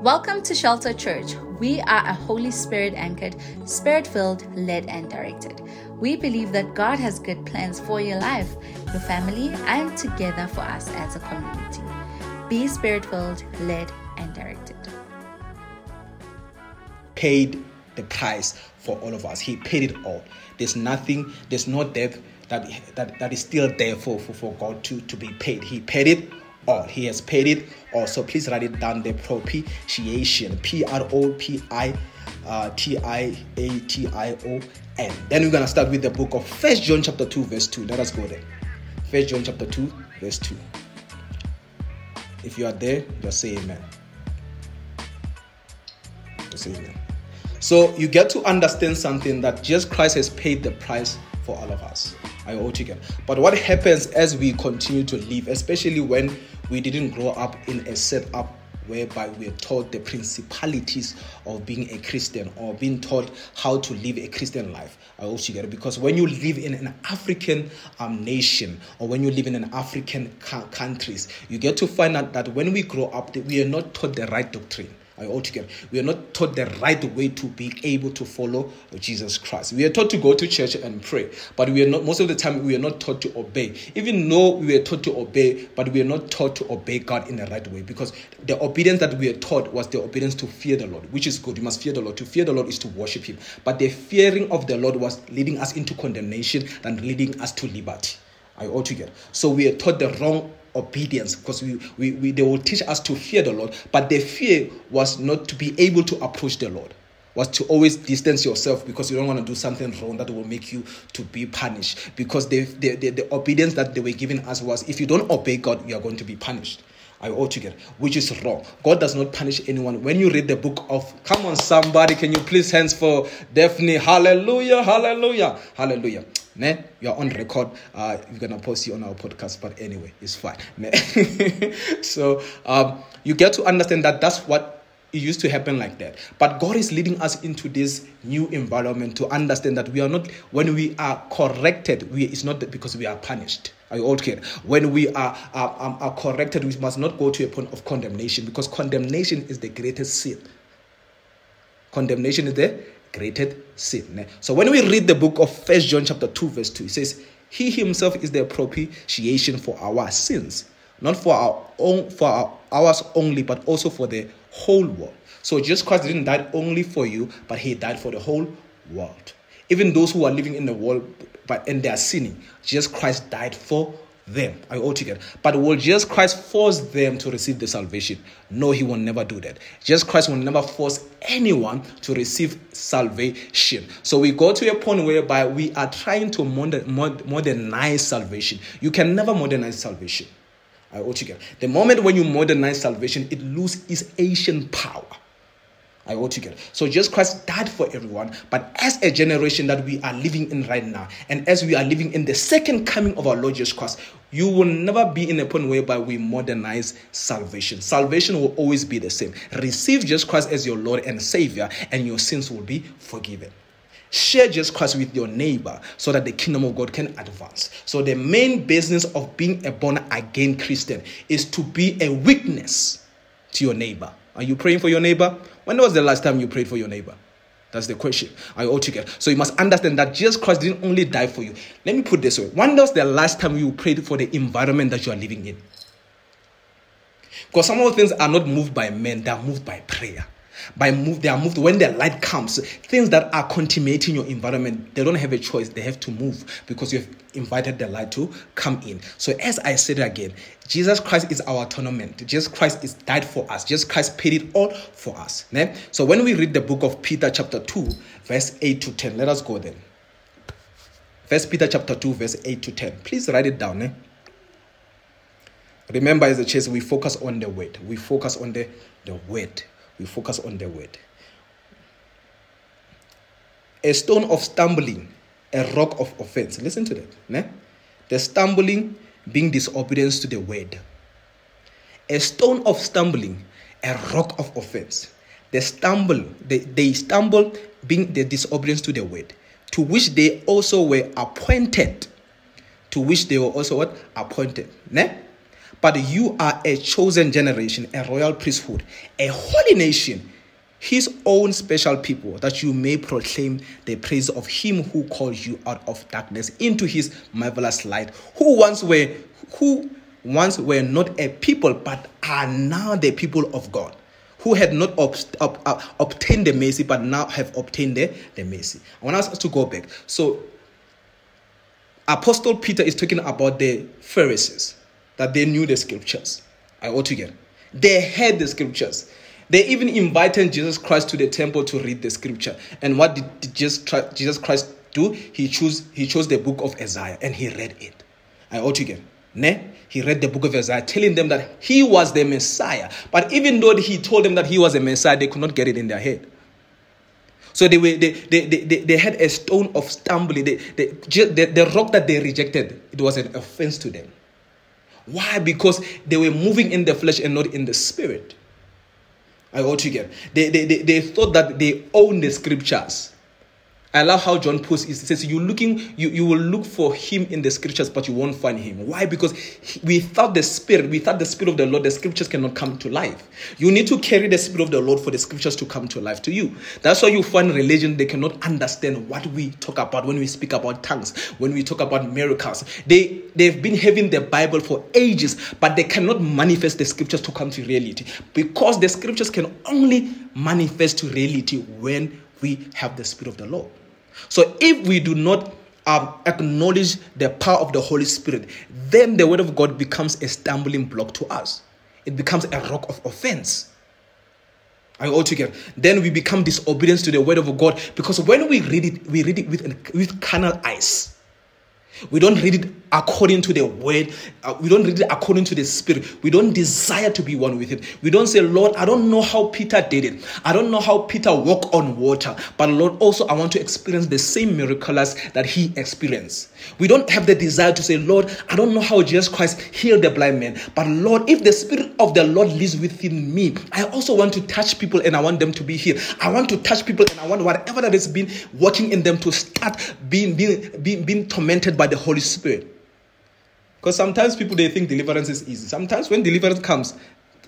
Welcome to Shelter Church. We are a Holy Spirit anchored, Spirit-filled, led and directed. We believe that God has good plans for your life, your family, and together for us as a community. Be Spirit-filled, led and directed. Paid the price for all of us. He paid it all. There's nothing, there's no debt that is still there for God to be paid. He paid it all. He has paid it all. So please write it down, the propitiation. Propitiation. Then we're going to start with the book of First John chapter 2 verse 2. Let us go there. First John chapter 2 verse 2. If you are there, just say amen. Just say amen. So you get to understand something, that Jesus Christ has paid the price for all of us. I ought to get. But what happens as we continue to live, especially when we didn't grow up in a setup whereby we're taught the principalities of being a Christian or being taught how to live a Christian life. I also get it, because when you live in an African nation, or when you live in an African countries, you get to find out that when we grow up, we are not taught the right doctrine. We are not taught the right way to be able to follow Jesus Christ. We are taught to go to church and pray, but we are not. Most of the time, we are not taught to obey. Even though we are taught to obey, but we are not taught to obey God in the right way, because the obedience that we are taught was the obedience to fear the Lord, which is good. You must fear the Lord. To fear the Lord is to worship Him. But the fearing of the Lord was leading us into condemnation and leading us to liberty. So we are taught the wrong obedience, because they will teach us to fear the Lord, but the fear was not to be able to approach the Lord, was to always distance yourself, because you don't want to do something wrong that will make you to be punished, because the obedience that they were giving us was, if you don't obey God, you are going to be punished. Which is wrong. God does not punish anyone. When you read the book of, come on somebody, can you please hands for Daphne? Hallelujah. Ne? You are on record. We're going to post you on our podcast, but anyway, it's fine. So you get to understand that that's what it used to happen like that. But God is leading us into this new environment to understand that we are not, when we are corrected, it's not because we are punished. When we are corrected, we must not go to a point of condemnation, because condemnation is the greatest sin. Condemnation is the greatest sin. So when we read the book of 1 John chapter 2 verse 2, it says, He Himself is the propitiation for our sins. Not for our own, for ours only, but also for the whole world. So Jesus Christ didn't die only for you, but He died for the whole world. Even those who are living in the world and they are sinning, Jesus Christ died for them. But will Jesus Christ force them to receive the salvation? No, He will never do that. Jesus Christ will never force anyone to receive salvation. So we go to a point whereby we are trying to modernize salvation. You can never modernize salvation. The moment when you modernize salvation, it loses its ancient power. So Jesus Christ died for everyone, but as a generation that we are living in right now, and as we are living in the second coming of our Lord Jesus Christ, you will never be in a point whereby we modernize salvation. Salvation will always be the same. Receive Jesus Christ as your Lord and Savior, and your sins will be forgiven. Share Jesus Christ with your neighbor so that the kingdom of God can advance. So the main business of being a born-again Christian is to be a witness to your neighbor. Are you praying for your neighbor? When was the last time you prayed for your neighbor? That's the question. So you must understand that Jesus Christ didn't only die for you. Let me put it this way. When was the last time you prayed for the environment that you are living in? Because some of the things are not moved by men, they are moved by prayer. They are moved when the light comes. Things that are contaminating your environment, they don't have a choice. They have to move, because you have invited the light to come in. So as I said again, Jesus Christ is our atonement. Jesus Christ is died for us. Jesus Christ paid it all for us. So when we read the book of Peter chapter 2, verse 8 to 10, let us go then. First Peter chapter 2, verse 8 to 10. Please write it down. Remember, as a church, we focus on the word. We focus on the word. We focus on the word. A stone of stumbling, a rock of offense. Listen to that. The stumbling being disobedience to the word. A stone of stumbling, a rock of offense. They stumble being the disobedience to the word, to which they also were appointed. To which they were also what? Appointed. But you are a chosen generation, a royal priesthood, a holy nation, his own special people, that you may proclaim the praise of him who called you out of darkness into his marvelous light, who once were not a people, but are now the people of God, who had not obtained the mercy, but now have obtained the mercy. I want us to go back. So, Apostle Peter is talking about the Pharisees, that they knew the scriptures altogether. They had the scriptures. They even invited Jesus Christ to the temple to read the scripture. And what did Jesus Christ do? He chose the book of Isaiah and he read it altogether. He read the book of Isaiah, telling them that he was the Messiah. But even though he told them that he was a Messiah, they could not get it in their head. So they had a stone of stumbling. The rock that they rejected, it was an offense to them. Why? Because they were moving in the flesh and not in the spirit. They thought that they owned the scriptures. I love how John puts it. He says, you will look for him in the scriptures, but you won't find him. Why? Because without the spirit of the Lord, the scriptures cannot come to life. You need to carry the spirit of the Lord for the scriptures to come to life to you. That's why you find religion, they cannot understand what we talk about when we speak about tongues, when we talk about miracles. They've been having the Bible for ages, but they cannot manifest the scriptures to come to reality, because the scriptures can only manifest to reality when we have the spirit of the Lord. So if we do not acknowledge the power of the Holy Spirit, then the word of God becomes a stumbling block to us. It becomes a rock of offense. Then we become disobedient to the word of God, because when we read it with carnal eyes. We don't read it according to the word. We don't read it according to the spirit. We don't desire to be one with him. We don't say, Lord, I don't know how Peter did it. I don't know how Peter walked on water. But Lord, also I want to experience the same miracles that he experienced. We don't have the desire to say, Lord, I don't know how Jesus Christ healed the blind man. But Lord, if the spirit of the Lord lives within me, I also want to touch people and I want them to be healed. I want to touch people and I want whatever that has been working in them to start being tormented by the Holy Spirit. Because sometimes people, they think deliverance is easy. Sometimes when deliverance comes,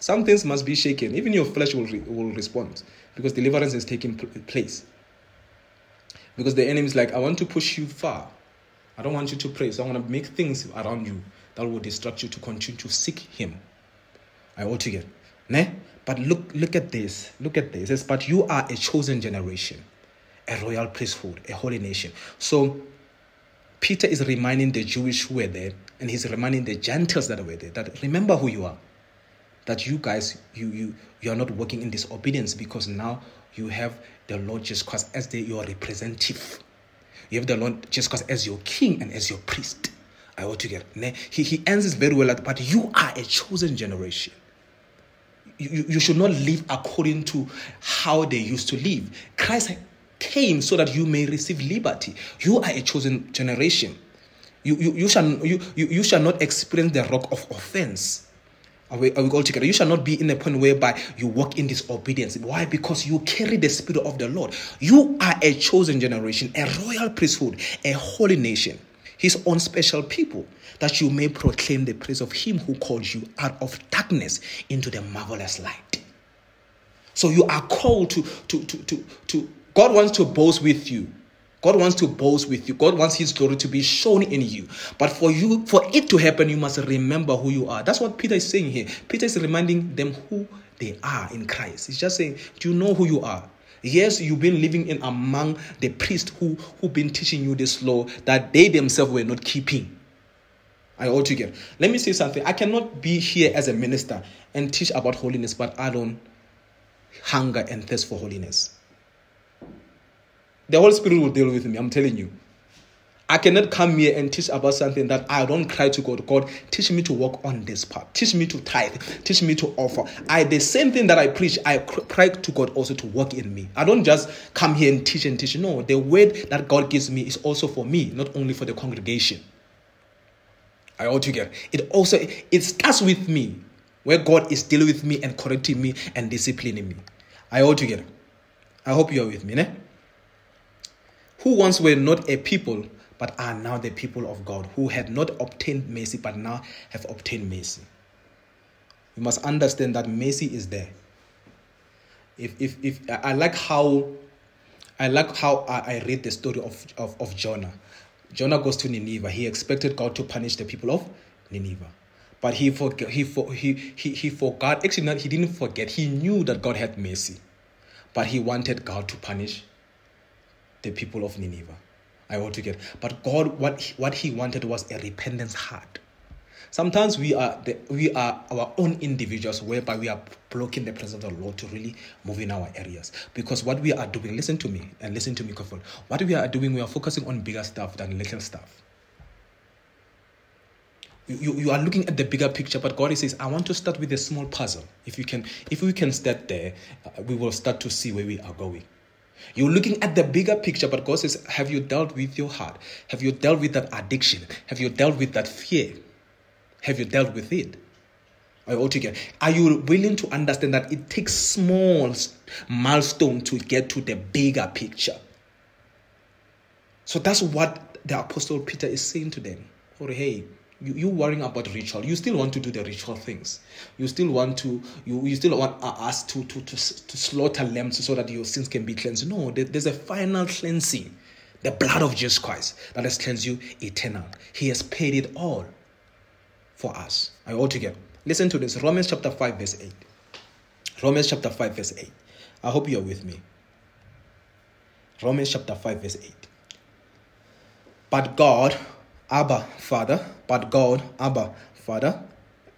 some things must be shaken. Even your flesh will respond, because deliverance is taking place. Because the enemy is like, I want to push you far. I don't want you to pray. So I want to make things around you that will distract you to continue to seek him. But look at this. Look at this. It says, but you are a chosen generation, a royal priesthood, a holy nation. So Peter is reminding the Jewish who were there, and he's reminding the Gentiles that were there, that remember who you are. That you guys, you are not walking in disobedience, because now you have the Lord Jesus Christ as your representative. You have the Lord Jesus Christ as your king and as your priest. He ends this very well, but you are a chosen generation. You should not live according to how they used to live. Christ came so that you may receive liberty. You are a chosen generation. You shall not experience the rock of offense. Are we all together? You shall not be in a point whereby you walk in disobedience. Why? Because you carry the spirit of the Lord. You are a chosen generation, a royal priesthood, a holy nation, his own special people, that you may proclaim the praise of him who called you out of darkness into the marvelous light. So you are called to God wants to boast with you. God wants to boast with you. God wants his glory to be shown in you. But for it to happen, you must remember who you are. That's what Peter is saying here. Peter is reminding them who they are in Christ. He's just saying, do you know who you are? Yes, you've been living in among the priests who've been teaching you this law that they themselves were not keeping. Let me say something. I cannot be here as a minister and teach about holiness, but I don't hunger and thirst for holiness. The Holy Spirit will deal with me, I'm telling you. I cannot come here and teach about something that I don't cry to God. God, teach me to walk on this path. Teach me to tithe. Teach me to offer. The same thing that I preach, I cry to God also to work in me. I don't just come here and teach and teach. No, the word that God gives me is also for me, not only for the congregation. It starts with me, where God is dealing with me and correcting me and disciplining me. I hope you are with me, ne? Who once were not a people, but are now the people of God, who had not obtained mercy, but now have obtained mercy. You must understand that mercy is there. If I like how I read the story of Jonah. Jonah goes to Nineveh. He expected God to punish the people of Nineveh, but he forgot. Actually, no, he didn't forget. He knew that God had mercy, but he wanted God to punish the people of Nineveh. I want to get. But God, what he wanted was a repentance heart. Sometimes we are our own individuals whereby we are blocking the presence of the Lord to really move in our areas. Because what we are doing, listen to me carefully. What we are doing, we are focusing on bigger stuff than little stuff. You are looking at the bigger picture, but God says, I want to start with a small puzzle. If we can start there, we will start to see where we are going. You're looking at the bigger picture, but God says, have you dealt with your heart? Have you dealt with that addiction? Have you dealt with that fear? Have you dealt with it? Are you willing to understand that it takes small milestones to get to the bigger picture? So that's what the Apostle Peter is saying to them. Or hey, you worrying about ritual. You still want to do the ritual things. You still want to. You still want us to slaughter lambs so that your sins can be cleansed. No, there's a final cleansing, the blood of Jesus Christ that has cleansed you eternal. He has paid it all for us. I ought to get. Listen to this. Romans chapter 5 verse 8. I hope you are with me. Romans chapter 5 verse 8. But God. Abba, Father,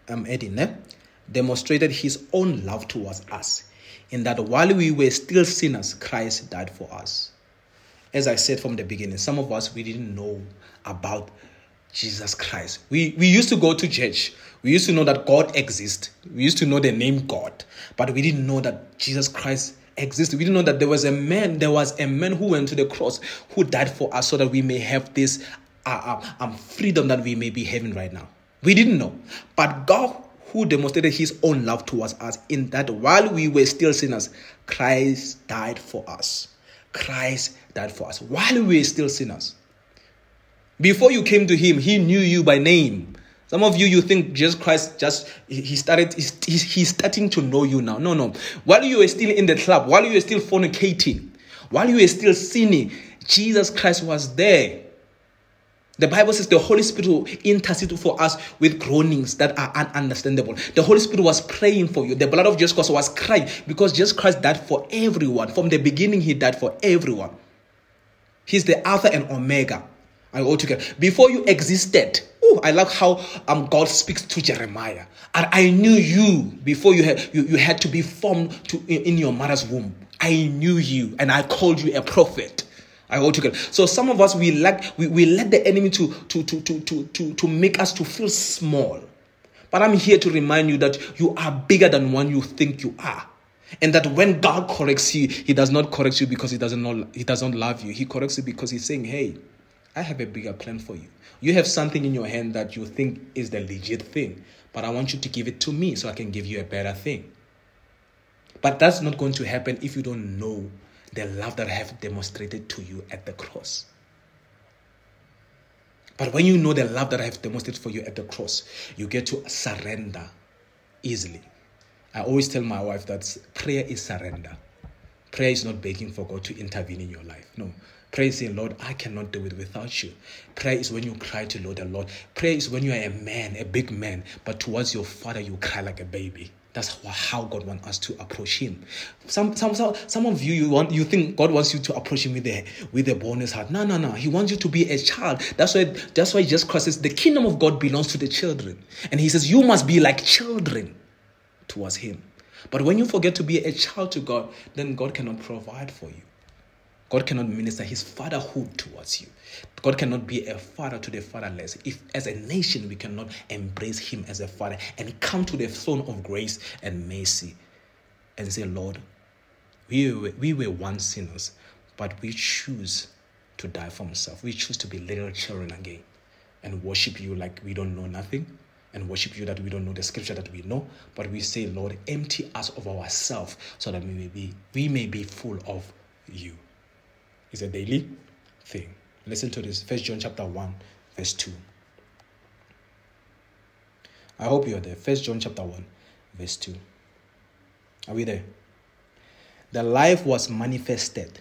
I'm adding there, demonstrated his own love towards us, in that while we were still sinners, Christ died for us. As I said from the beginning, some of us, we didn't know about Jesus Christ. We used to go to church. We used to know that God exists. We used to know the name God, but we didn't know that Jesus Christ existed. We didn't know that there was a man who went to the cross, who died for us so that we may have this freedom that we may be having right now. We didn't know. But God, who demonstrated his own love towards us, in that while we were still sinners, Christ died for us. Christ died for us. While we were still sinners. Before you came to him, he knew you by name. Some of you think Jesus Christ he's starting to know you now. No. While you were still in the club, while you were still fornicating, while you were still sinning, Jesus Christ was there. The Bible says the Holy Spirit will intercede for us with groanings that are ununderstandable. The Holy Spirit was praying for you. The blood of Jesus Christ was crying, because Jesus Christ died for everyone. From the beginning, he died for everyone. He's the Alpha and Omega. Before you existed. Oh, I love how God speaks to Jeremiah. And I knew you before you had to be formed in your mother's womb. I knew you, and I called you a prophet. So some of us, we let the enemy to make us to feel small. But I'm here to remind you that you are bigger than one you think you are. And that when God corrects you, he does not correct you because he doesn't love you. He corrects you because he's saying, hey, I have a bigger plan for you. You have something in your hand that you think is the legit thing, but I want you to give it to me so I can give you a better thing. But that's not going to happen if you don't know the love that I have demonstrated to you at the cross. But when you know the love that I have demonstrated for you at the cross, you get to surrender easily. I always tell my wife that prayer is surrender. Prayer is not begging for God to intervene in your life. No. Prayer is saying, Lord, I cannot do it without you. Prayer is when you cry to Lord, the Lord. Prayer is when you are a man, a big man, but towards your father, you cry like a baby. That's how God wants us to approach him. Some of you think God wants you to approach him with a bonus heart. No. He wants you to be a child. That's why Jesus Christ says the kingdom of God belongs to the children. And he says you must be like children towards him. But when you forget to be a child to God, then God cannot provide for you. God cannot minister his fatherhood towards you. God cannot be a father to the fatherless. If as a nation we cannot embrace him as a father and come to the throne of grace and mercy and say, Lord, we were once sinners, but we choose to die for ourselves. We choose to be little children again and worship you like we don't know nothing, and worship you that we don't know the scripture that we know. But we say, Lord, empty us of ourselves so that we may be full of you. It's a daily thing. Listen to this. First John chapter 1, verse 2. I hope you are there. First John chapter 1, verse 2. Are we there? The life was manifested.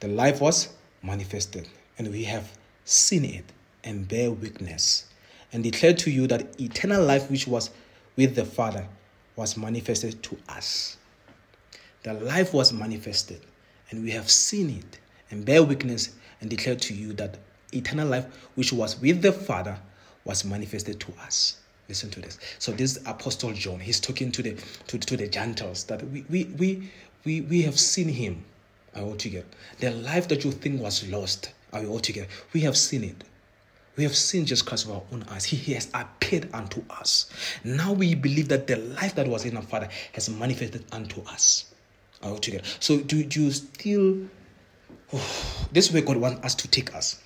The life was manifested, and we have seen it and bear witness, and declare to you that eternal life which was with the Father was manifested to us. The life was manifested, and we have seen it and bear witness, and declare to you that eternal life which was with the Father was manifested to us. Listen to this. So this Apostle John, he's talking to the Gentiles that we have seen him. Are we all together? The life that you think was lost, are we all together? We have seen it. We have seen Jesus Christ with our own eyes. He has appeared unto us. Now we believe that the life that was in our Father has manifested unto us. Are we all together? So do you still... this way God wants us to take us.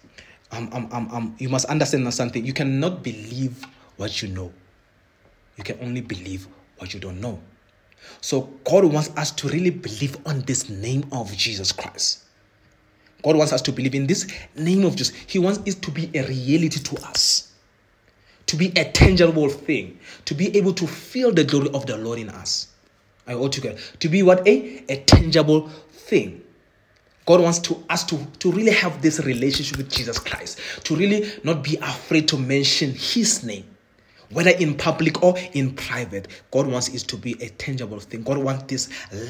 You must understand something. You cannot believe what you know. You can only believe what you don't know. So God wants us to really believe on this name of Jesus Christ. God wants us to believe in this name of Jesus. He wants it to be a reality to us, to be a tangible thing, to be able to feel the glory of the Lord in us. I ought to get to be what a tangible thing. God wants us to really have this relationship with Jesus Christ, to really not be afraid to mention his name, whether in public or in private. God wants it to be a tangible thing. God wants this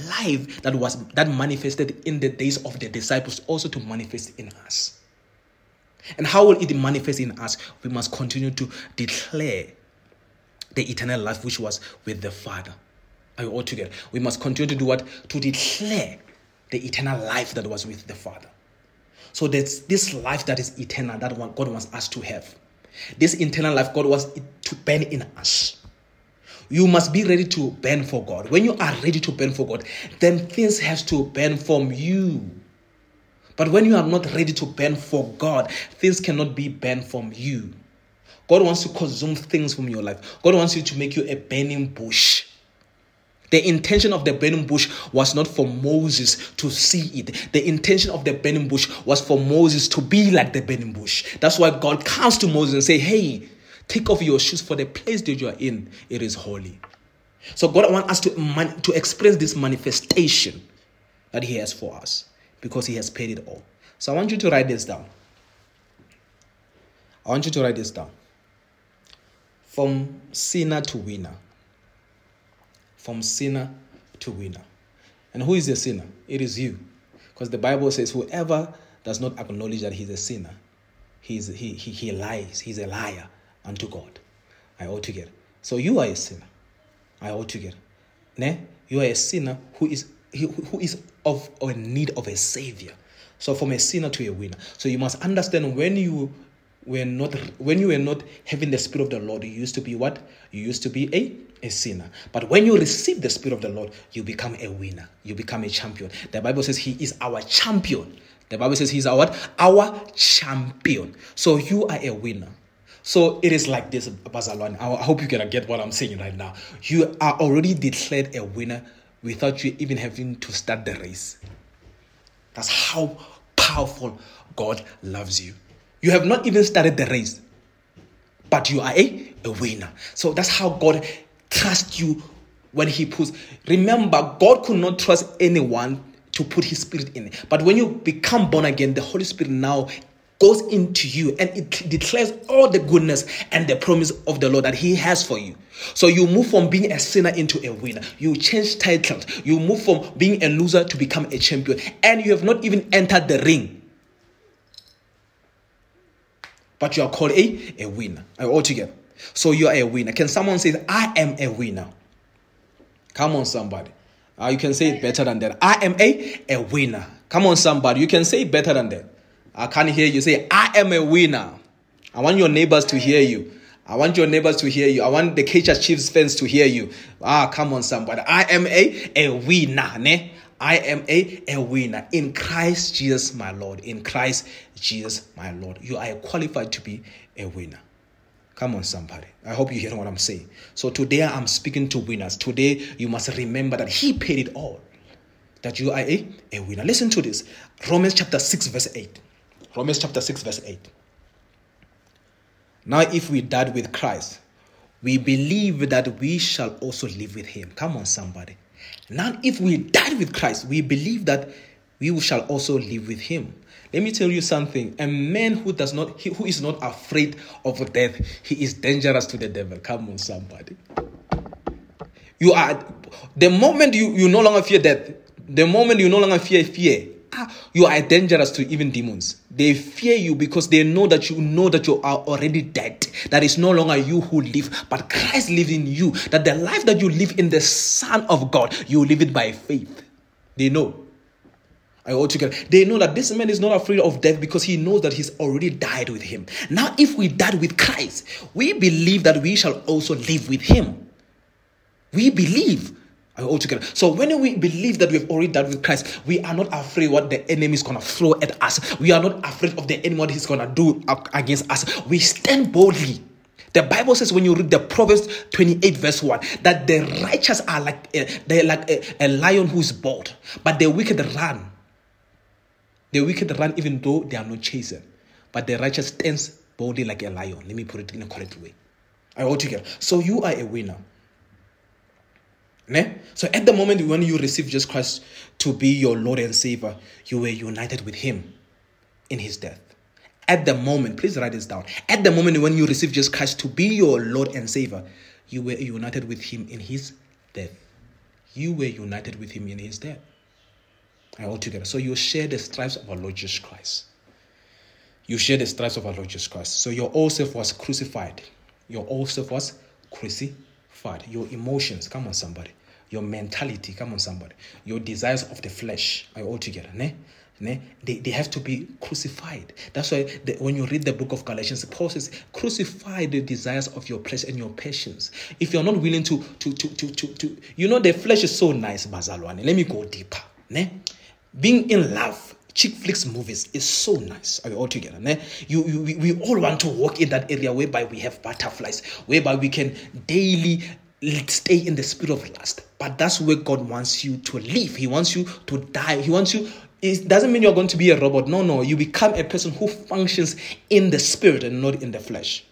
life that manifested in the days of the disciples also to manifest in us. And how will it manifest in us? We must continue to declare the eternal life which was with the Father. Are you all together? We must continue to do what? To declare the eternal life that was with the Father. So that's this life that is eternal that God wants us to have. This internal life, God wants it to burn in us. You must be ready to burn for God. When you are ready to burn for God, then things have to burn from you. But when you are not ready to burn for God, things cannot be burned from you. God wants to consume things from your life. God wants you to make you a burning bush. The intention of the burning bush was not for Moses to see it. The intention of the burning bush was for Moses to be like the burning bush. That's why God comes to Moses and says, hey, take off your shoes, for the place that you are in, it is holy. So God wants us to experience this manifestation that he has for us, because he has paid it all. So I want you to write this down. From sinner to winner. And who is a sinner? It is you. Because the Bible says whoever does not acknowledge that he's a sinner, he lies. He's a liar unto God. I ought to get it. So you are a sinner. I ought to get it. Ne? You are a sinner who is of a need of a savior. So from a sinner to a winner. So you must understand when you were not having the Spirit of the Lord, you used to be what? You used to be a sinner. But when you receive the Spirit of the Lord, you become a winner. You become a champion. The Bible says he is our champion. The Bible says he is our what? Our champion. So you are a winner. So it is like this, Bazaloni. I hope you're going to get what I'm saying right now. You are already declared a winner without you even having to start the race. That's how powerful God loves you. You have not even started the race, but you are a winner. So that's how God trusts you when he puts. Remember, God could not trust anyone to put his Spirit in. But when you become born again, the Holy Spirit now goes into you and it declares all the goodness and the promise of the Lord that he has for you. So you move from being a sinner into a winner. You change titles. You move from being a loser to become a champion. And you have not even entered the ring. But you are called a winner. Are you all together? So you are a winner. Can someone say, I am a winner? Come on, somebody. You can say it better than that. I am a winner. Come on, somebody. You can say it better than that. I can't hear you. Say, I am a winner. I want your neighbors to hear you. I want your neighbors to hear you. I want the Kaizer Chiefs fans to hear you. Come on, somebody. I am a winner. Ne? I am a winner in Christ Jesus, my Lord. In Christ Jesus, my Lord. You are qualified to be a winner. Come on, somebody. I hope you hear what I'm saying. So today I'm speaking to winners. Today you must remember that he paid it all. That you are a winner. Listen to this. Romans chapter 6 verse 8. Now if we died with Christ, we believe that we shall also live with him. Come on, somebody. Now, if we died with Christ, we believe that we shall also live with him. Let me tell you something. A man who is not afraid of death, he is dangerous to the devil. Come on, somebody. You are the moment you no longer fear death, the moment you no longer fear, you are dangerous to even demons. They fear you because they know that you are already dead. That it's no longer you who live, but Christ lives in you. That the life that you live in the Son of God, you live it by faith. They know. They know that this man is not afraid of death because he knows that he's already died with him. Now, if we died with Christ, we believe that we shall also live with him. We believe. So when we believe that we've already died with Christ, we are not afraid what the enemy is going to throw at us. We are not afraid of the enemy, what he's going to do against us. We stand boldly. The Bible says when you read the Proverbs 28 verse 1, that the righteous are like a lion who is bold, but the wicked run. The wicked run even though they are not chasing, but the righteous stands boldly like a lion. Let me put it in a correct way. So you are a winner. So at the moment when you receive Jesus Christ to be your Lord and Savior, you were united with him in his death. At the moment, please write this down. At the moment when you receive Jesus Christ to be your Lord and Savior, you were united with him in his death. You were united with him in his death. So you share the stripes of our Lord Jesus Christ. So your old self was crucified. Your emotions, come on somebody. Your mentality, come on somebody. Your desires of the flesh are They have to be crucified. That's why when you read the book of Galatians, Paul says, crucify the desires of your flesh and your passions. If you're not willing to the flesh is so nice, Bazaloni. Let me go deeper. Being in love, chick flicks movies is so nice. We all want to walk in that area whereby we have butterflies, whereby we can daily stay in the spirit of lust. But that's where God wants you to live. He wants you to die. It doesn't mean you're going to be a robot. No. You become a person who functions in the spirit and not in the flesh.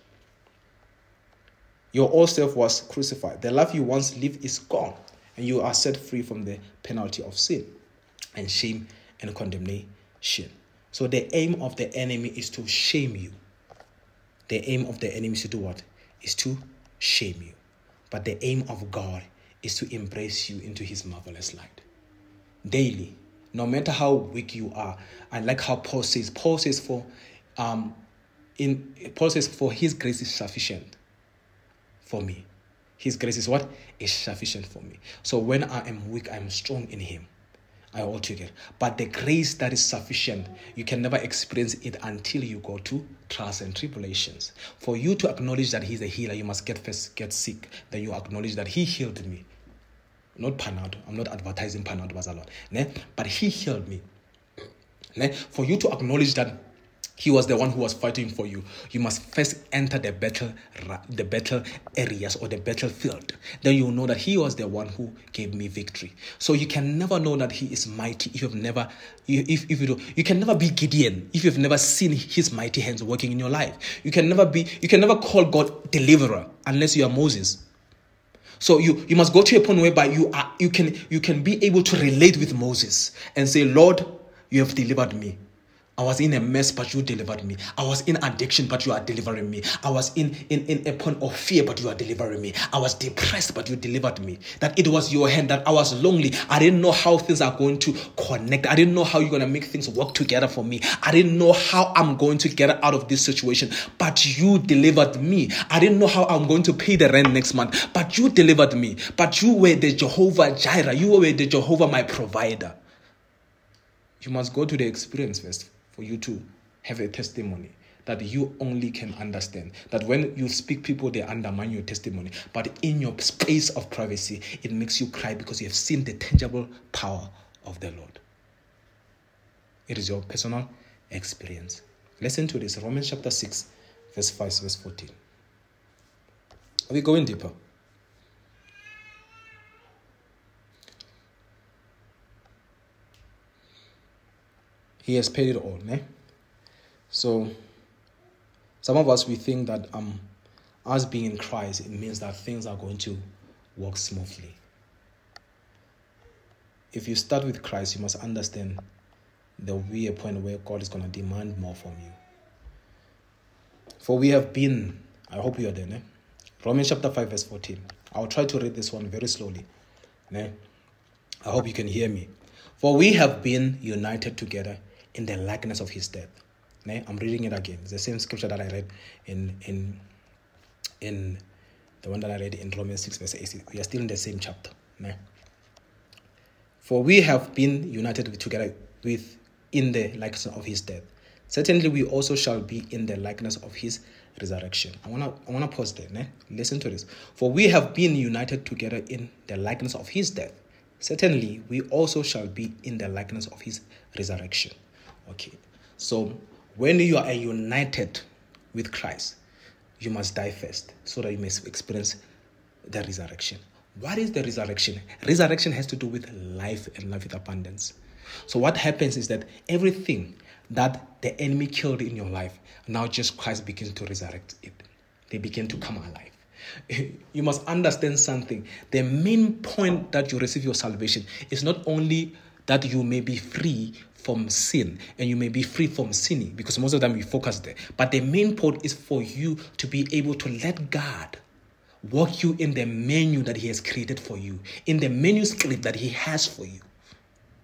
Your old self was crucified. The life you once lived is gone, and you are set free from the penalty of sin and shame and condemnation. So the aim of the enemy is to shame you. The aim of the enemy is to do what? Is to shame you. But the aim of God is to embrace you into his marvelous light. Daily, no matter how weak you are, and like how Paul says, for his grace is sufficient for me. His grace is what? Is sufficient for me. So when I am weak, I am strong in him. But the grace that is sufficient, you can never experience it until you go to trials and tribulations. For you to acknowledge that he's a healer, you must first get sick. Then you acknowledge that he healed me. Not Panado. I'm not advertising Panado Bazalon. But he healed me. For you to acknowledge that he was the one who was fighting for you, you must first enter the battle areas or the battlefield. Then you will know that he was the one who gave me victory. So you can never know that he is mighty if you have never, you can never be Gideon if you've never seen his mighty hands working in your life. You can never call God deliverer unless you are Moses. So you must go to a point whereby you can be able to relate with Moses and say, Lord, you have delivered me. I was in a mess, but you delivered me. I was in addiction, but you are delivering me. I was in a point of fear, but you are delivering me. I was depressed, but you delivered me. That it was your hand, that I was lonely. I didn't know how things are going to connect. I didn't know how you're going to make things work together for me. I didn't know how I'm going to get out of this situation, but you delivered me. I didn't know how I'm going to pay the rent next month, but you delivered me. But you were the Jehovah Jireh. You were the Jehovah, my provider. You must go to the experience first. For you to have a testimony that you only can understand. That when you speak, people, they undermine your testimony. But in your space of privacy, it makes you cry because you have seen the tangible power of the Lord. It is your personal experience. Listen to this. Romans chapter 6, verse 5, verse 14. Are we going deeper? He has paid it all. So some of us, we think that us being in Christ, it means that things are going to work smoothly. If you start with Christ, you must understand there will be a point where God is going to demand more from you. For we have been, I hope you are there, né? Romans chapter 5 verse 14. I'll try to read this one very slowly, né? I hope you can hear me. For we have been united together in the likeness of his death. Né? I'm reading it again. It's the same scripture that I read in the one that I read in Romans 6 verse 18. We are still in the same chapter, né? For we have been united together with in the likeness of his death. Certainly we also shall be in the likeness of his resurrection. I wanna pause there. Né? Listen to this. For we have been united together in the likeness of his death. Certainly we also shall be in the likeness of his resurrection. Okay. So when you are united with Christ, you must die first so that you may experience the resurrection. What is the resurrection? Resurrection has to do with life and life with abundance. So what happens is that everything that the enemy killed in your life, now just Christ begins to resurrect it. They begin to come alive. You must understand something. The main point that you receive your salvation is not only that you may be free from sin and you may be free from sinning, because most of the time we focus there. But the main point is for you to be able to let God walk you in the menu that he has created for you, in the menu script that he has for you.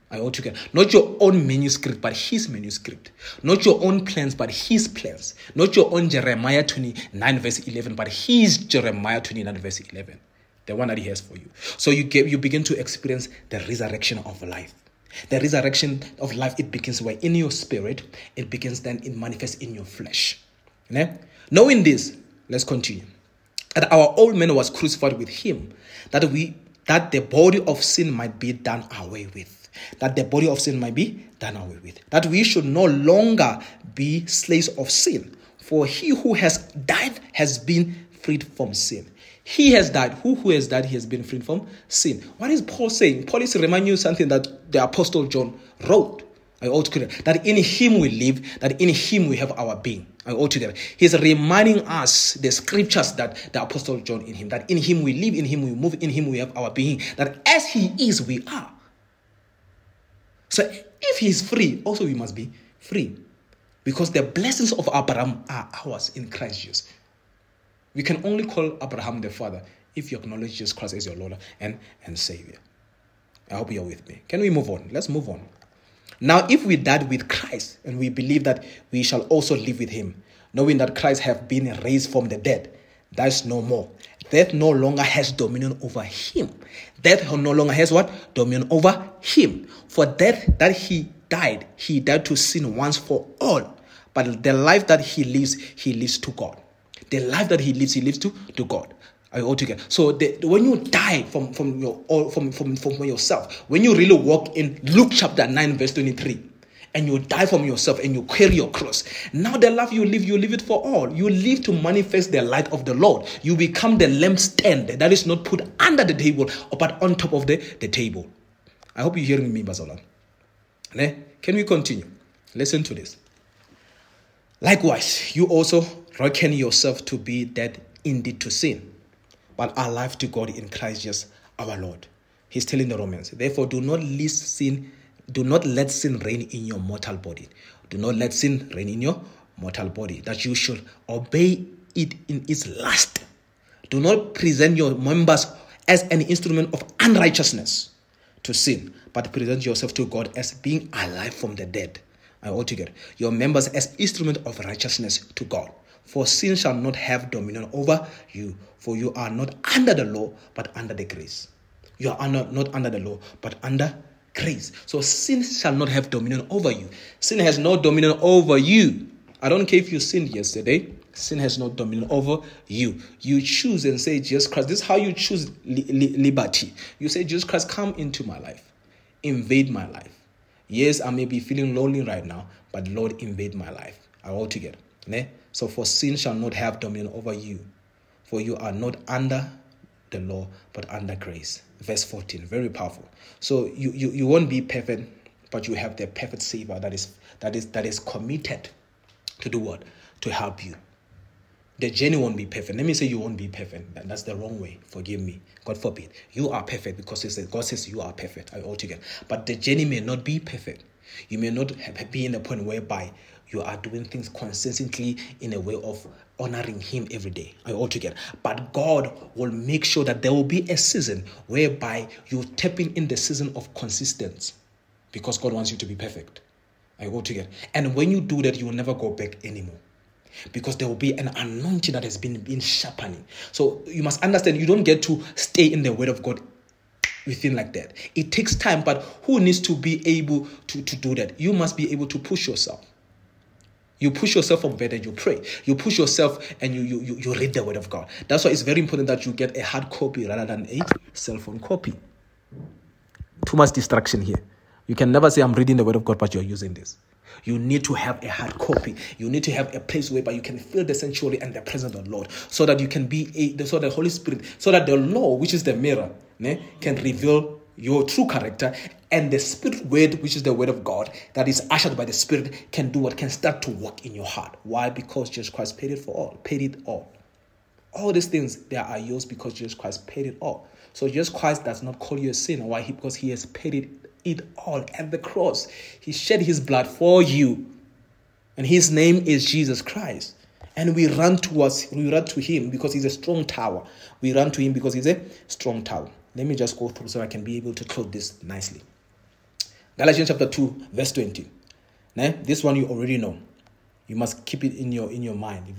I ought to get not your own manuscript, but his manuscript. Not your own plans, but his plans. Not your own Jeremiah 29 verse 11, but his Jeremiah 29 verse 11. The one that he has for you. So you begin to experience the resurrection of life. The resurrection of life, it begins where in your spirit, it begins then it manifests in your flesh. Okay? Knowing this, let's continue. That our old man was crucified with him, that the body of sin might be done away with. That the body of sin might be done away with. That we should no longer be slaves of sin. For he who has died has been freed from sin. He has died. Who has died, he has been freed from sin. What is Paul saying? Paul is reminding you something that the Apostle John wrote. I ought to get that in him we live, that in him we have our being. I ought to get that. He's reminding us the scriptures that the Apostle John in him, that in him we live, in him we move, in him we have our being. That as he is, we are. So if he is free, also we must be free. Because the blessings of Abraham are ours in Christ Jesus. We can only call Abraham the father if you acknowledge Jesus Christ as your Lord and Savior. I hope you're with me. Can we move on? Let's move on. Now, if we died with Christ and we believe that we shall also live with him, knowing that Christ has been raised from the dead, that's no more. Death no longer has dominion over him. Death no longer has what? Dominion over him. For death that he died to sin once for all. But the life that he lives to God. The life that he lives to God. Altogether. So when you die from yourself, when you really walk in Luke chapter 9 verse 23, and you die from yourself and you carry your cross. Now the life you live it for all. You live to manifest the light of the Lord. You become the lampstand that is not put under the table, but on top of the table. I hope you're hearing me, Bazaloni. Can we continue? Listen to this. Likewise, you also reckon yourself to be dead indeed to sin, but alive to God in Christ Jesus our Lord. He's telling the Romans, therefore do not let sin reign in your mortal body. Do not let sin reign in your mortal body. That you should obey it in its lust. Do not present your members as an instrument of unrighteousness to sin, but present yourself to God as being alive from the dead. I ought to get your members as instrument of righteousness to God. For sin shall not have dominion over you, for you are not under the law, but under the grace. You are not under the law, but under grace. So sin shall not have dominion over you. Sin has no dominion over you. I don't care if you sinned yesterday. Sin has no dominion over you. You choose and say, Jesus Christ. This is how you choose liberty. You say, Jesus Christ, come into my life. Invade my life. Yes, I may be feeling lonely right now, but Lord, invade my life. I ought to get it. So for sin shall not have dominion over you. For you are not under the law, but under grace. Verse 14, very powerful. So you won't be perfect, but you have the perfect Savior that is committed to do what? To help you. The journey won't be perfect. Let me say you won't be perfect. That's the wrong way. Forgive me. God forbid. You are perfect because God says you are perfect altogether. But the journey may not be perfect. You may not be in a point whereby you are doing things consistently in a way of honoring him every day altogether. But God will make sure that there will be a season whereby you're tapping in the season of consistency, because God wants you to be perfect altogether. And when you do that, you will never go back anymore, because there will be an anointing that has been sharpening. So you must understand, you don't get to stay in the word of God within like that. It takes time, but who needs to be able to do that? You must be able to push yourself. You push yourself from bed and you pray. You push yourself and you read the word of God. That's why it's very important that you get a hard copy rather than a cell phone copy. Too much distraction here. You can never say, I'm reading the word of God, but you're using this. You need to have a hard copy. You need to have a place whereby you can feel the sanctuary and the presence of the Lord, so that you can be, so the Holy Spirit, so that the law, which is the mirror, can reveal your true character, and the spirit word, which is the word of God, that is ushered by the Spirit, can do what, can start to work in your heart. Why? Because Jesus Christ paid it for all, paid it all. All these things, they are yours because Jesus Christ paid it all. So Jesus Christ does not call you a sinner. Why? Because he has paid it all at the cross. He shed his blood for you, and his name is Jesus Christ. And we run to him because he's a strong tower. We run to him because he's a strong tower. Let me just go through so I can be able to close this nicely. Galatians chapter 2 verse 20. Now, this one you already know. You must keep it in your mind.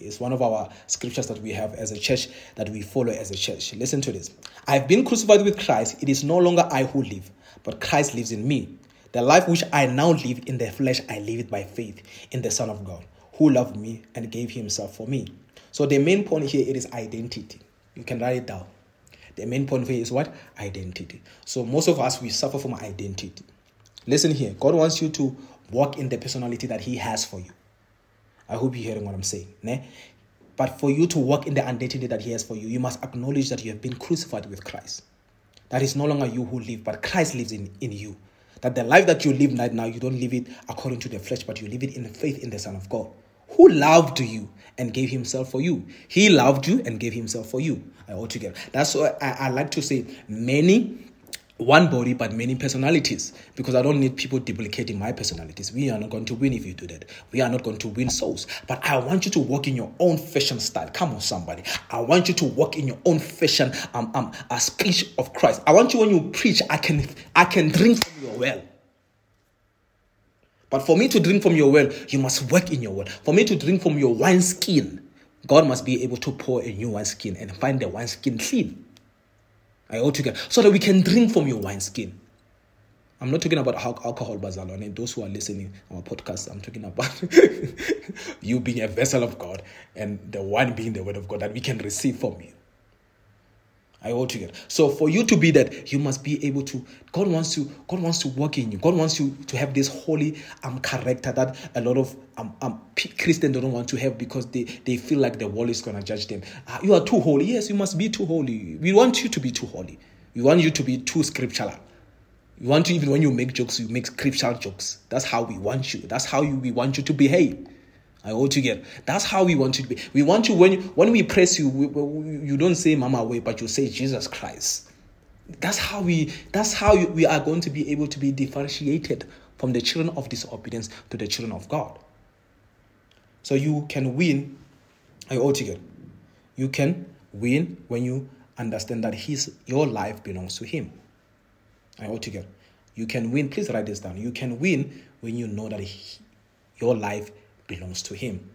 It's one of our scriptures that we have as a church, that we follow as a church. Listen to this. I've been crucified with Christ. It is no longer I who live, but Christ lives in me. The life which I now live in the flesh, I live it by faith in the Son of God, who loved me and gave himself for me. So the main point here, it is identity. You can write it down. The main point here is what? Identity. So most of us, we suffer from identity. Listen here. God wants you to walk in the personality that he has for you. I hope you're hearing what I'm saying. But for you to walk in the identity that he has for you, you must acknowledge that you have been crucified with Christ. That is no longer you who live, but Christ lives in you. That the life that you live right now, you don't live it according to the flesh, but you live it in faith in the Son of God, who loved you and gave himself for you. He loved you and gave himself for you altogether. That's why I like to say one body, but many personalities, because I don't need people duplicating my personalities. We are not going to win if you do that. We are not going to win souls. But I want you to walk in your own fashion style. Come on, somebody. I want you to walk in your own fashion, a speech of Christ. I want you, when you preach, I can drink from your well. But for me to drink from your well, you must work in your well. For me to drink from your wineskin, God must be able to pour a new wineskin and find the wineskin clean. Altogether, so that we can drink from your wineskin. I'm not talking about alcohol, Bazaloni. Those who are listening to our podcast, I'm talking about you being a vessel of God and the wine being the word of God that we can receive from you. Altogether. So for you to be that, you must be able to. God wants to work in you. God wants you to have this holy character that a lot of Christians don't want to have, because they feel like the world is gonna judge them. You are too holy. Yes, you must be too holy. We want you to be too holy. We want you to be too scriptural. We want you, even when you make jokes, you make scriptural jokes. That's how we want you. That's how we want you to behave. Altogether. That's how we want you to be. We want you, when we praise you, you don't say Mama Way, but you say Jesus Christ. That's how we are going to be able to be differentiated from the children of disobedience to the children of God. So you can win altogether. You can win when you understand that your life belongs to him. Altogether. You can win. Please write this down. You can win when you know that your life belongs to him.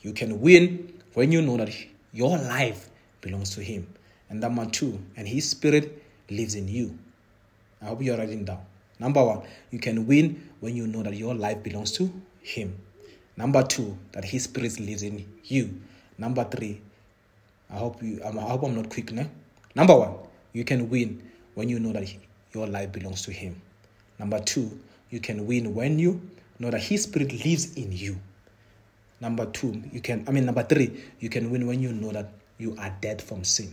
You can win when you know that your life belongs to him. And number two, and his spirit lives in you. I hope you're writing down. Number one, you can win when you know that your life belongs to him. Number two, that his spirit lives in you. Number three, I hope I'm not quick now. Number one, you can win when you know that your life belongs to him. Number two, you can win when you know that his spirit lives in you. Number three, you can win when you know that you are dead from sin.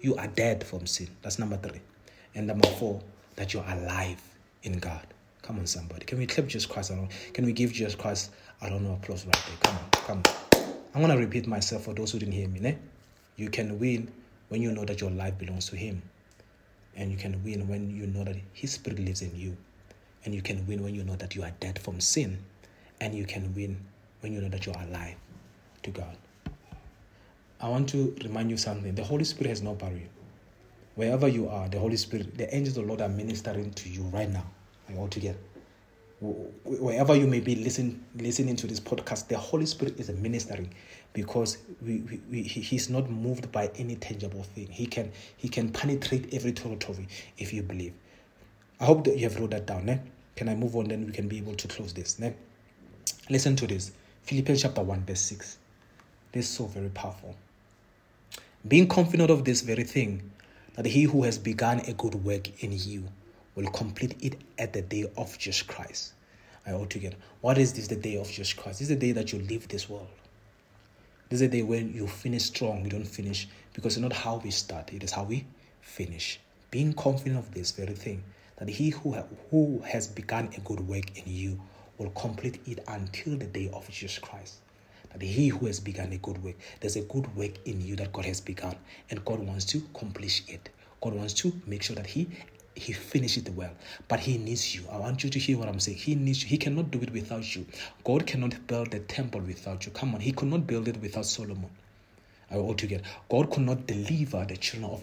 You are dead from sin. That's number three. And number four, that you are alive in God. Come on, somebody. Can we clap Jesus Christ? Can we give Jesus Christ a round of applause right there? Come on. I'm going to repeat myself for those who didn't hear me. Ne? You can win when you know that your life belongs to him. And you can win when you know that his spirit lives in you. And you can win when you know that you are dead from sin. And you can win when you know that you are alive to God. I want to remind you something. The Holy Spirit has no barrier. Wherever you are, the Holy Spirit, the angels of the Lord are ministering to you right now. Like all together. Wherever you may be listening to this podcast, the Holy Spirit is ministering, because he's not moved by any tangible thing. He can penetrate every territory if you believe. I hope that you have wrote that down. Eh? Can I move on? Then we can be able to close this. Eh? Listen to this. Philippians chapter 1 verse 6. This is so very powerful. Being confident of this very thing, that he who has begun a good work in you will complete it at the day of Jesus Christ. What is this, the day of Jesus Christ? This is the day that you leave this world. This is the day when you finish strong. You don't finish, because it's not how we start. It is how we finish. Being confident of this very thing, that he who has begun a good work in you will complete it until the day of Jesus Christ. That he who has begun a good work, there's a good work in you that God has begun. And God wants to accomplish it. God wants to make sure that He finishes it well, but he needs you. I want you to hear what I'm saying. He needs you. He cannot do it without you. God cannot build the temple without you. Come on, he could not build it without Solomon. God could not deliver the children of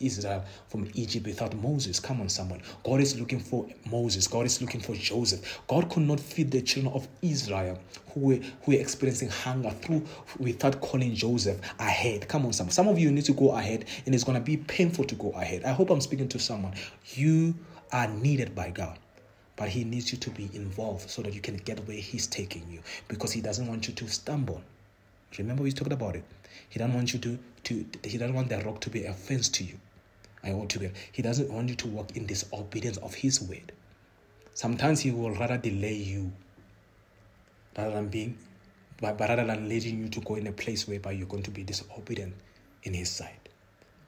Israel from Egypt without Moses. Come on, someone. God is looking for Moses. God is looking for Joseph. God could not feed the children of Israel who were experiencing hunger without calling Joseph ahead. Come on, someone. Some of you need to go ahead, and it's going to be painful to go ahead. I hope I'm speaking to someone. You are needed by God. But he needs you to be involved so that you can get where he's taking you, because he doesn't want you to stumble. Remember we talked about it. He doesn't want you to he doesn't want that rock to be a fence to you. He doesn't want you to walk in disobedience of his word. Sometimes he will rather delay you rather than leading you to go in a place whereby you're going to be disobedient in his sight.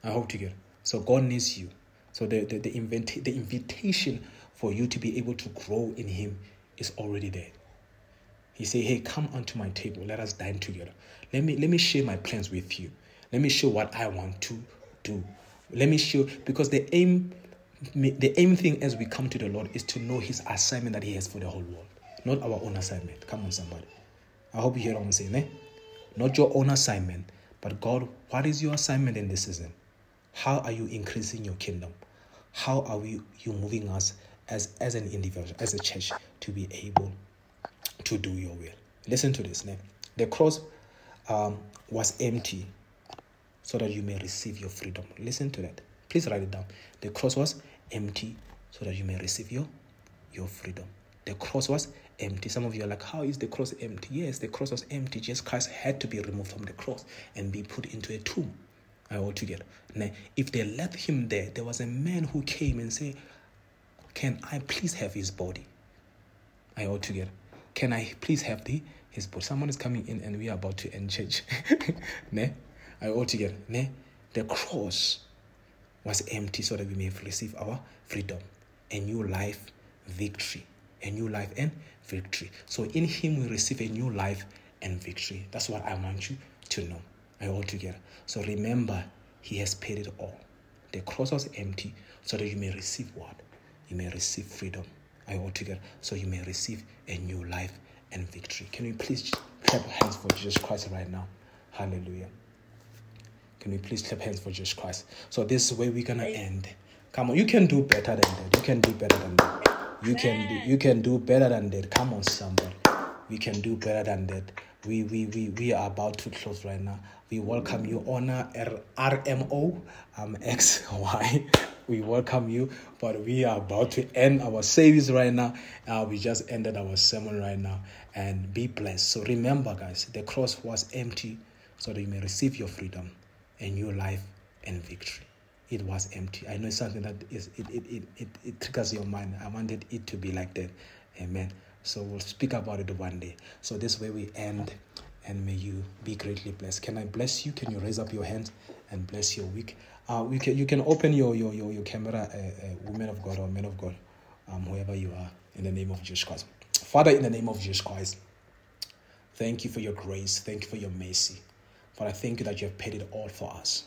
So God needs you. So the invitation for you to be able to grow in him is already there. He said, hey, come unto my table. Let us dine together. Let me share my plans with you. Let me show what I want to do. Let me show, because the aim thing as we come to the Lord is to know his assignment that he has for the whole world. Not our own assignment. Come on, somebody. I hope you hear what I'm saying. Eh? Not your own assignment, but God, what is your assignment in this season? How are you increasing your kingdom? How are you moving us as an individual, as a church, to be able to do your will? Listen to this. The cross was empty so that you may receive your freedom. Listen to that. Please write it down. The cross was empty so that you may receive your freedom. The cross was empty. Some of you are like, how is the cross empty? Yes, the cross was empty. Jesus Christ had to be removed from the cross and be put into a tomb. Now, if they left him there, there was a man who came and said, can I please have his body? Can I please have his body? Someone is coming in and we are about to end church. The cross was empty so that we may receive our freedom. A new life and victory. So in him we receive a new life and victory. That's what I want you to know. So remember, he has paid it all. The cross was empty so that you may receive what? You may receive freedom. So you may receive a new life and victory. Can we please clap hands for Jesus Christ right now? Hallelujah. Can we please clap hands for Jesus Christ? So this is where we're going to end. Come on, you can do better than that. You can do better than that. Come on, somebody. We can do better than that. We are about to close right now. We welcome you, Honor RMOXY. We welcome you, but we are about to end our service right now. We just ended our sermon right now, and be blessed. So remember, guys, the cross was empty so that you may receive your freedom and new life and victory. It was empty. I know it's something that is it triggers your mind. I wanted it to be like that. Amen. So we'll speak about it one day. So this way we end, and may you be greatly blessed. Can I bless you? Can you raise up your hands and bless your week? You can open your camera, woman of God or man of God, whoever you are, in the name of Jesus Christ. Father, in the name of Jesus Christ, Thank you for your grace. Thank you for your mercy. But I thank you that you have paid it all for us.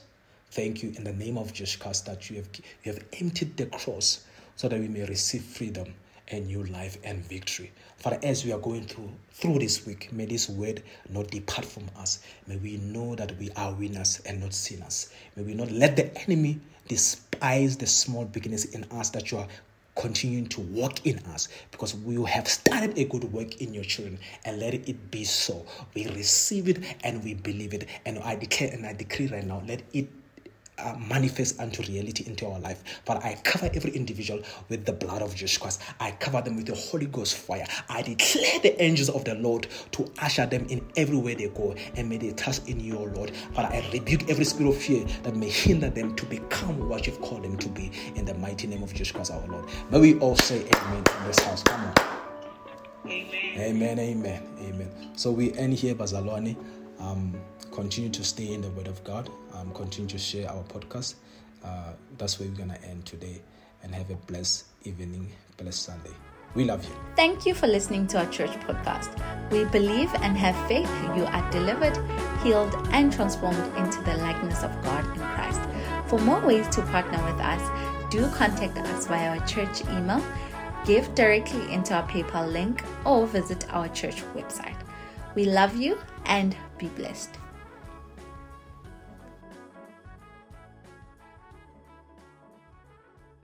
Thank you in the name of Jesus Christ that you have emptied the cross so that we may receive freedom and new life and victory. Father, as we are going through this week, may this word not depart from us. May we know that we are winners and not sinners. May we not let the enemy despise the small beginnings in us that you are continuing to work in us, because we have started a good work in your children, and let it be so. We receive it and we believe it, and I decree right now, let it manifest unto reality into our life. But I cover every individual with the blood of Jesus Christ. I cover them with the Holy Ghost fire. I declare the angels of the Lord to usher them in everywhere they go, and may they trust in you, O Lord. But I rebuke every spirit of fear that may hinder them to become what you've called them to be, in the mighty name of Jesus Christ our Lord. May we all say amen in this house. Come on. Amen. Amen. Amen. Amen. So we end here, Bazaloni. Continue to stay in the Word of God. Continue to share our podcast. That's where we're going to end today. And have a blessed evening, blessed Sunday. We love you. Thank you for listening to our church podcast. We believe and have faith you are delivered, healed, and transformed into the likeness of God in Christ. For more ways to partner with us, do contact us via our church email, give directly into our PayPal link, or visit our church website. We love you and be blessed.